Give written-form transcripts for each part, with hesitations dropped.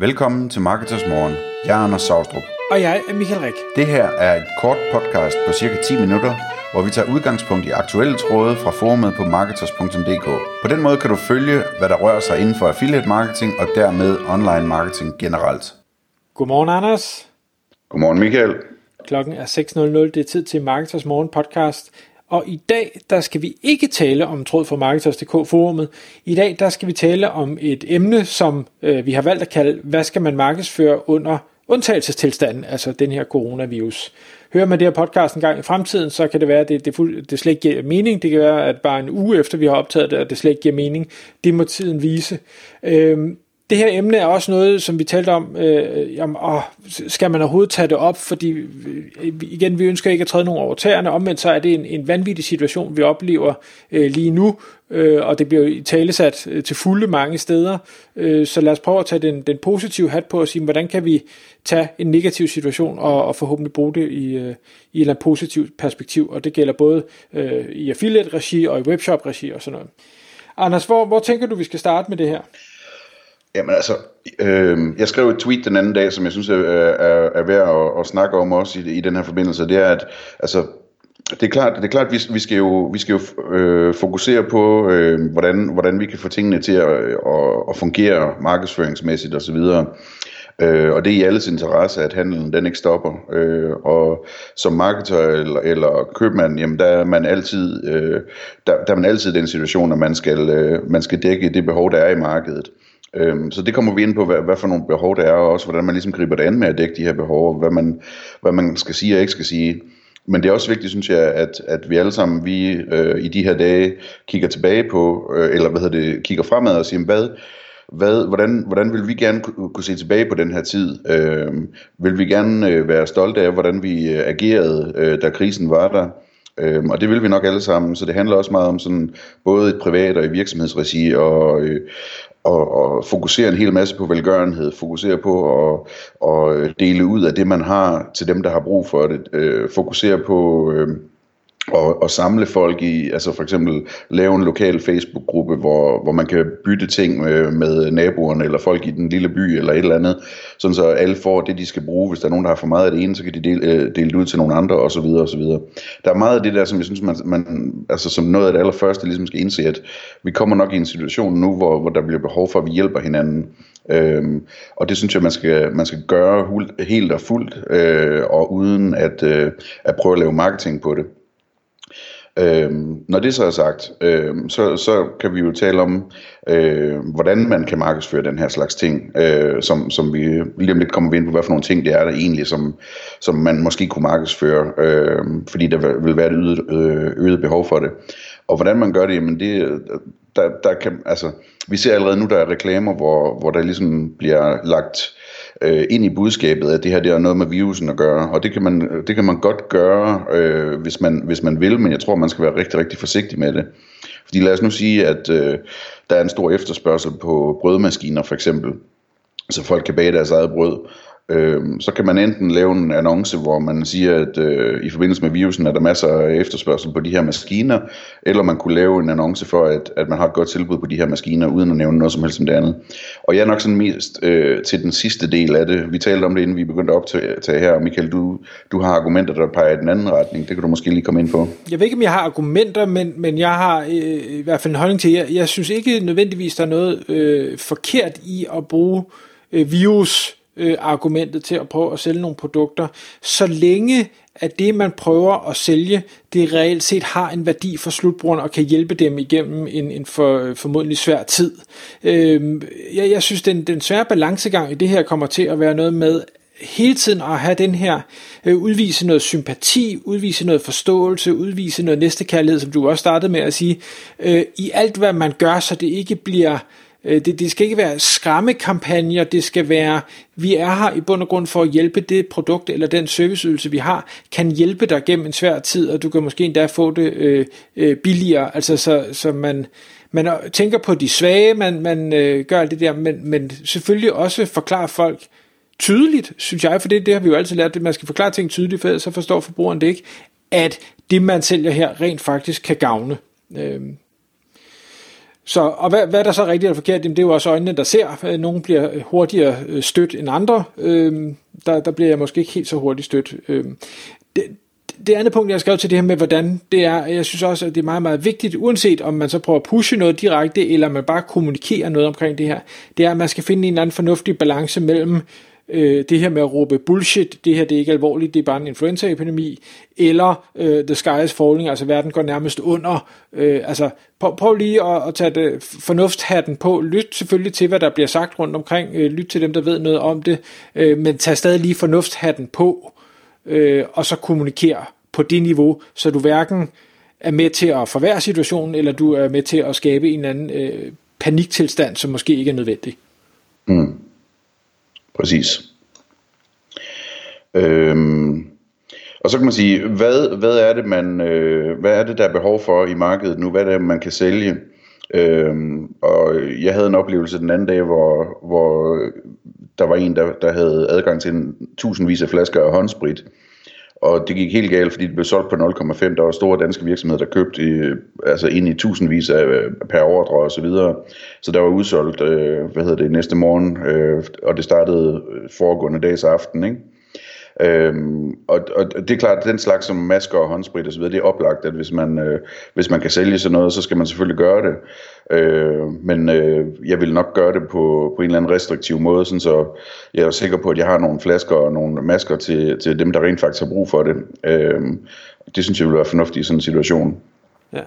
Velkommen til Marketers Morgen. Jeg er Anders Savstrup. Og jeg er Michael Rik. Det her er et kort podcast på cirka 10 minutter, hvor vi tager udgangspunkt i aktuelle tråde fra forumet på marketers.dk. På den måde kan du følge, hvad der rører sig inden for affiliate marketing og dermed online marketing generelt. Godmorgen, Anders. Godmorgen, Mikael. Klokken er 6.00. Det er tid til Marketers Morgen podcast. Og i dag, der skal vi ikke tale om tråd fra marketers.dk-forummet. I dag, der skal vi tale om et emne, som vi har valgt at kalde, hvad skal man markedsføre under undtagelsestilstanden, altså den her coronavirus. Hører man det her podcast en gang i fremtiden, så kan det være, at det slet ikke giver mening. Det kan være, at bare en uge efter vi har optaget det, at det slet ikke giver mening. Det må tiden vise. Det her emne er også noget, som vi talte om, skal man overhovedet tage det op, fordi igen, vi ønsker ikke at træde nogen over tæerne, omvendt så er det en vanvittig situation, vi oplever lige nu, og det bliver jo talesat til fulde mange steder, så lad os prøve at tage den positive hat på og sige, hvordan kan vi tage en negativ situation og forhåbentlig bruge det i et positivt perspektiv, og det gælder både i affiliate-regi og i webshop-regi og sådan noget. Anders, hvor tænker du, vi skal starte med det her? Jamen altså, jeg skrev et tweet den anden dag, som jeg synes er værd at snakke om også i den her forbindelse. Det er, at altså, det er klart, vi skal jo fokusere på, hvordan vi kan få tingene til at fungere markedsføringsmæssigt osv. Og det er i alles interesse, at handelen den ikke stopper. Og som marketer eller købmand, jamen, der er man altid i den situation, at man skal dække det behov, der er i markedet. Så det kommer vi ind på, hvad for nogle behov der er, og også hvordan man ligesom griber det an med at dække de her behov, og hvad man skal sige og ikke skal sige. Men det er også vigtigt, synes jeg, at vi alle sammen i de her dage kigger tilbage på, kigger fremad og siger, hvordan vil vi gerne kunne se tilbage på den her tid? Vil vi gerne være stolte af, hvordan vi agerede, da krisen var der? Og det vil vi nok alle sammen, så det handler også meget om sådan, både et privat og i virksomhedsregi, og fokusere en hel masse på velgørenhed, fokusere på at dele ud af det, man har til dem, der har brug for det, fokusere på at samle folk i, altså for eksempel lave en lokal Facebook-gruppe, hvor man kan bytte ting med naboerne, eller folk i den lille by, eller et eller andet, sådan så alle får det, de skal bruge. Hvis der er nogen, der har for meget af det ene, så kan de dele det ud til nogle andre, osv. osv. Der er meget af det der, som jeg synes, man altså som noget af det allerførste ligesom skal indse, at vi kommer nok i en situation nu, hvor der bliver behov for, at vi hjælper hinanden. Og det synes jeg, man skal gøre helt og fuldt, og uden at prøve at lave marketing på det. Når det så er sagt, så kan vi jo tale om, hvordan man kan markedsføre den her slags ting, som vi lige om lidt kommer ind på, hvad for nogle ting det er der egentlig, som man måske kunne markedsføre, fordi der vil være et øget behov for det. Og hvordan man gør det, jamen der kan, altså, vi ser allerede nu, der er reklamer, hvor der ligesom bliver lagt ind i budskabet, at det her det er noget med virusen at gøre, og det kan man godt gøre, hvis man vil, men jeg tror, man skal være rigtig, rigtig forsigtig med det. Fordi lad os nu sige, at der er en stor efterspørgsel på brødmaskiner for eksempel, så folk kan bage deres eget brød. Så kan man enten lave en annonce, hvor man siger, at i forbindelse med virusen er der masser af efterspørgsel på de her maskiner, eller man kunne lave en annonce for, at man har et godt tilbud på de her maskiner, uden at nævne noget som helst som det andet. Og jeg er nok sådan mest til den sidste del af det. Vi talte om det, inden vi begyndte at optage her, og Michael, du har argumenter, der peger i den anden retning. Det kan du måske lige komme ind på. Jeg ved ikke, om jeg har argumenter, men jeg har i hvert fald en holdning til jer. Jeg synes ikke nødvendigvis, der er noget forkert i at bruge virus argumentet til at prøve at sælge nogle produkter, så længe at det, man prøver at sælge, det reelt set har en værdi for slutbrugeren og kan hjælpe dem igennem en formodentlig svær tid. Jeg synes, den svære balancegang i det her kommer til at være noget med hele tiden at have den her, udvise noget sympati, udvise noget forståelse, udvise noget næstekærlighed, som du også startede med at sige, i alt hvad man gør, så det ikke bliver det skal ikke være skræmmekampagner, det skal være, vi er her i bund og grund for at hjælpe det produkt eller den serviceydelse, vi har, kan hjælpe dig gennem en svær tid, og du kan måske endda få det billigere, altså så man tænker på de svage, man gør det der, men selvfølgelig også forklare folk tydeligt, synes jeg, for det har vi jo altid lært, at man skal forklare ting tydeligt, for så forstår forbrugeren det ikke, at det man sælger her rent faktisk kan gavne. Så, og hvad er der så rigtigt eller forkert? Jamen, det er jo også øjnene, der ser. Nogle bliver hurtigere stødt end andre. Der bliver jeg måske ikke helt så hurtigt stødt. Det andet punkt, jeg har skrevet til det her med, hvordan det er, jeg synes også, at det er meget, meget vigtigt, uanset om man så prøver at pushe noget direkte, eller man bare kommunikerer noget omkring det her, det er, at man skal finde en eller anden fornuftig balance mellem det her med at råbe bullshit, det her det er ikke alvorligt, det er bare en influenzaepidemi, eller the sky is falling, altså verden går nærmest under. Altså prøv lige at tage det, fornuftshatten på, lyt selvfølgelig til, hvad der bliver sagt rundt omkring, lyt til dem, der ved noget om det, men tag stadig lige fornuftshatten på, og så kommunikere på det niveau, så du hverken er med til at forværre situationen, eller du er med til at skabe en eller anden paniktilstand, som måske ikke er nødvendig. Mm. Præcis. Og så kan man sige, hvad er det man, hvad er det der er behov for i markedet nu? Hvad er det man kan sælge? Og jeg havde en oplevelse den anden dag, hvor der var en der havde adgang til en tusindvis af flasker af håndsprit, og det gik helt galt, fordi det blev solgt på 0,5. Der var store danske virksomheder, der købte altså ind i tusindvis af per ordre og så videre. Så der var udsolgt, næste morgen, og det startede foregående dags aften, ikke? Og det er klart, at den slags som masker og håndsprit og så videre, det er oplagt, at hvis man kan sælge sådan noget, så skal man selvfølgelig gøre det. Men jeg vil nok gøre det på en eller anden restriktiv måde, sådan så jeg er sikker på, at jeg har nogle flasker og nogle masker til dem, der rent faktisk har brug for det. Det synes jeg vil være fornuftigt i sådan en situation. Ja.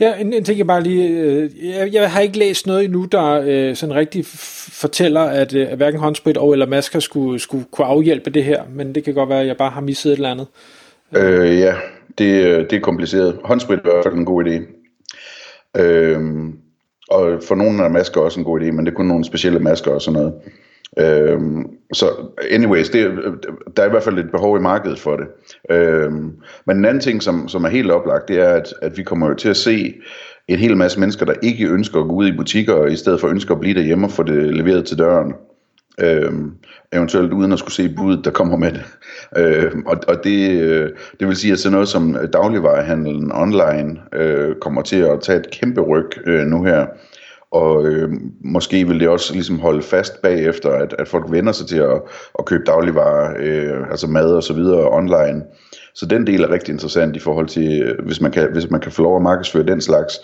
Ja, en ting jeg bare lige, jeg har ikke læst noget endnu, der sådan rigtig fortæller, at hverken håndsprit eller masker skulle kunne afhjælpe det her, men det kan godt være, at jeg bare har misset et eller andet. Ja, det er kompliceret. Håndsprit er i hvert fald en god idé. Og for nogle af masker også en god idé, men det er kun nogle specielle masker og sådan noget. Så anyways, der er i hvert fald et behov i markedet for det. Men en anden ting, som er helt oplagt, det er, at vi kommer jo til at se en hel masse mennesker, der ikke ønsker at gå ud i butikker, og i stedet for ønsker at blive derhjemme og få det leveret til døren. Eventuelt uden at skulle se budet, der kommer med det. Og det vil sige, at sådan noget som dagligvarehandlen online kommer til at tage et kæmpe ryg nu her. Og måske vil det også ligesom holde fast bagefter, at folk vender sig til at købe dagligvarer, altså mad og så videre online. Så den del er rigtig interessant i forhold til, hvis man kan få lov at markedsføre den slags,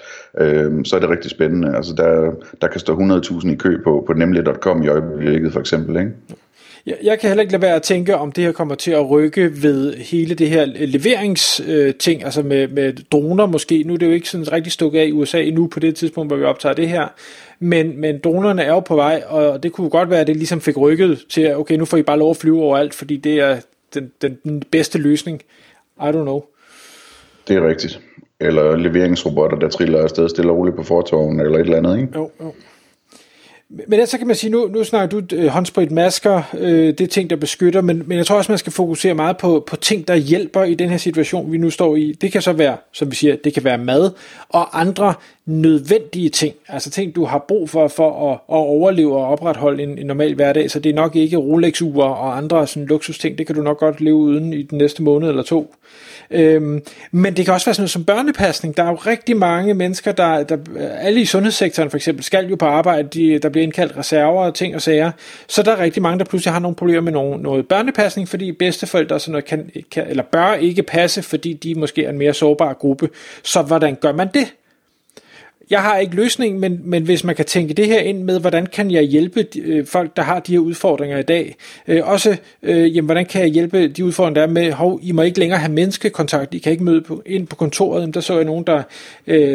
så er det rigtig spændende. Altså der kan stå 100.000 i kø på nemlig.com i øjeblikket for eksempel, ikke? Jeg kan heller ikke lade være at tænke, om det her kommer til at rykke ved hele det her leveringsting, altså med droner måske. Nu er det jo ikke sådan rigtig stukket af i USA endnu på det tidspunkt, hvor vi optager det her. Men dronerne er jo på vej, og det kunne godt være, at det ligesom fik rykket til, okay, nu får I bare lov at flyve overalt, fordi det er den bedste løsning. I don't know. Det er rigtigt. Eller leveringsrobotter, der triller afsted stille og roligt på fortoven, eller et eller andet, ikke? Jo. Men så kan man sige, nu snakker du håndsprit, masker, det er ting, der beskytter, men jeg tror også, man skal fokusere meget på ting, der hjælper i den her situation, vi nu står i. Det kan så være, som vi siger, det kan være mad og andre nødvendige ting, altså ting, du har brug for at overleve og opretholde en normal hverdag, så det er nok ikke Rolex-ure og andre sådan luksusting, det kan du nok godt leve uden i den næste måned eller to. Men det kan også være sådan noget som børnepasning. Der er jo rigtig mange mennesker, der alle i sundhedssektoren for eksempel, skal jo på arbejde, der bliver indkaldt reserver og ting og sager, så der er rigtig mange, der pludselig har nogle problemer med noget børnepasning, fordi bedsteforældre sådan noget kan eller bør ikke passe, fordi de måske er en mere sårbar gruppe. Så hvordan gør man det? Jeg har ikke løsning, men hvis man kan tænke det her ind med, hvordan kan jeg hjælpe folk, der har de her udfordringer i dag? Hvordan kan jeg hjælpe de udfordringer, der er med, I må ikke længere have menneskekontakt, I kan ikke møde ind på kontoret. Der så jeg nogen, der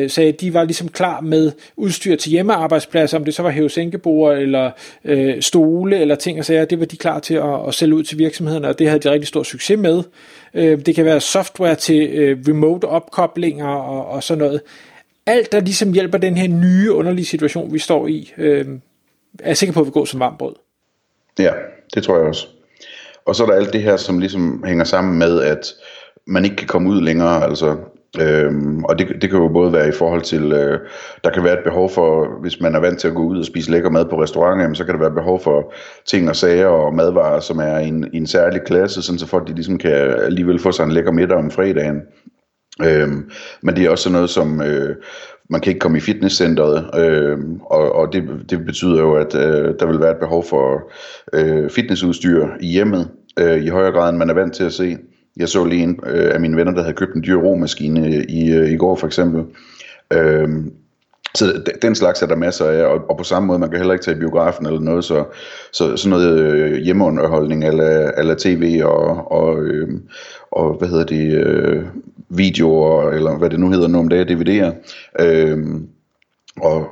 sagde, at de var ligesom klar med udstyr til hjemmearbejdspladser, om det så var hævesænkeborde eller stole eller ting og sager, det var de klar til at sælge ud til virksomhederne, og det havde de rigtig stor succes med. Det kan være software til remote opkoblinger og sådan noget. Alt, der ligesom hjælper den her nye, underlige situation, vi står i, er jeg sikker på, at vi går som varmt brød. Ja, det tror jeg også. Og så er der alt det her, som ligesom hænger sammen med, at man ikke kan komme ud længere, altså. Og det kan jo både være i forhold til, der kan være et behov for, hvis man er vant til at gå ud og spise lækker mad på restauranter, så kan der være behov for ting og sager og madvarer, som er i en særlig klasse, sådan så folk de ligesom kan alligevel få sig en lækker middag om fredagen. Men det er også noget som man kan ikke komme i fitnesscenteret, og det betyder jo, at der vil være et behov for fitnessudstyr i hjemmet i højere grad, end man er vant til at se. Jeg så lige en af mine venner, der havde købt en dyr romaskine i går for eksempel. Så den slags er der masser af, og på samme måde, man kan heller ikke tage i biografen eller noget, så sådan noget hjemmeunderholdning eller tv og hvad hedder det, videoer, eller hvad det nu hedder nu om dagen, DVD'er,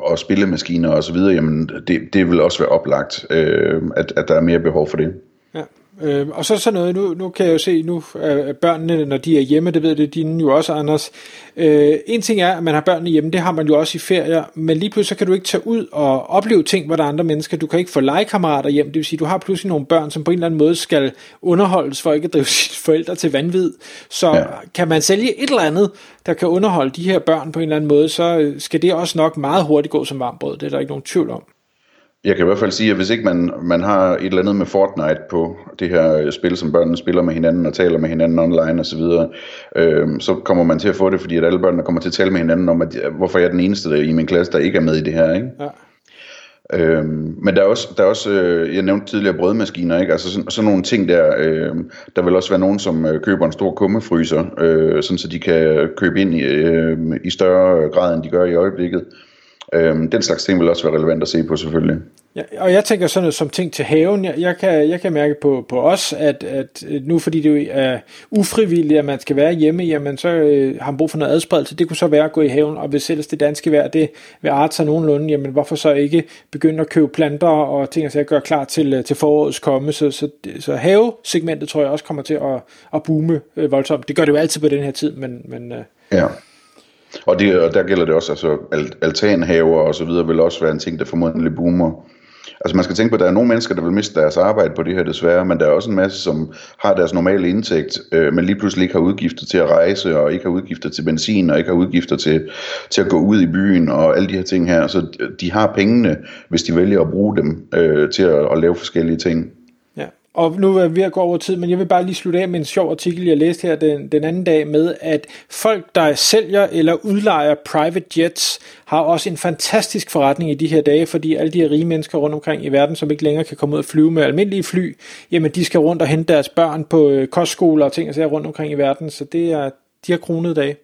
og spillemaskiner og så videre, jamen det vil også være oplagt, at der er mere behov for det. Ja. Og så sådan noget, nu kan jeg jo se nu, at børnene, når de er hjemme, det ved det dine jo også, Anders. En ting er, at man har børnene hjemme, det har man jo også i ferier, men lige pludselig så kan du ikke tage ud og opleve ting, hvor der er andre mennesker. Du kan ikke få legekammerater hjem, det vil sige, du har pludselig nogle børn, som på en eller anden måde skal underholdes for ikke at drive sine forældre til vanvid. Så ja. Kan man sælge et eller andet, der kan underholde de her børn på en eller anden måde, så skal det også nok meget hurtigt gå som varmbrød, det er der ikke nogen tvivl om. Jeg kan i hvert fald sige, at hvis ikke man har et eller andet med Fortnite på det her spil, som børnene spiller med hinanden og taler med hinanden online osv., så kommer man til at få det, fordi at alle børnene kommer til at tale med hinanden om, at hvorfor jeg er den eneste i min klasse, der ikke er med i det her, ikke? Ja. Men der er også jeg nævnte tidligere brødmaskiner, ikke? Altså sådan nogle ting der, der vil også være nogen, som køber en stor kummefryser, sådan så de kan købe ind i større grad, end de gør i øjeblikket. Den slags ting vil også være relevant at se på, selvfølgelig. Ja, og jeg tænker sådan noget som ting til haven. Jeg kan mærke på os, at nu fordi det jo er ufrivilligt, at man skal være hjemme, jamen så har man brug for noget adspredelse. Det kunne så være at gå i haven, og hvis ellers det danske vejr, det vil arte sig nogenlunde, jamen hvorfor så ikke begynde at købe planter og ting, så jeg gør klar til forårets komme. Så havesegmentet tror jeg også kommer til at boome voldsomt. Det gør det jo altid på den her tid, men ja. Og der gælder det også, altså altanhaver og så videre vil også være en ting, der formodentlig boomer. Altså man skal tænke på, at der er nogle mennesker, der vil miste deres arbejde på det her desværre, men der er også en masse, som har deres normale indtægt, men lige pludselig ikke har udgifter til at rejse, og ikke har udgifter til benzin, og ikke har udgifter til at gå ud i byen, og alle de her ting her. Så de har pengene, hvis de vælger at bruge dem til at lave forskellige ting. Og nu er vi ved at gå over tid, men jeg vil bare lige slutte af med en sjov artikel, jeg læste her den anden dag med, at folk, der sælger eller udlejer private jets, har også en fantastisk forretning i de her dage, fordi alle de her rige mennesker rundt omkring i verden, som ikke længere kan komme ud og flyve med almindelige fly, jamen de skal rundt og hente deres børn på kostskoler og ting og sager rundt omkring i verden, så det er de her kronede dage.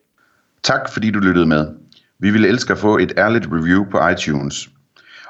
Tak fordi du lyttede med. Vi ville elske at få et ærligt review på iTunes.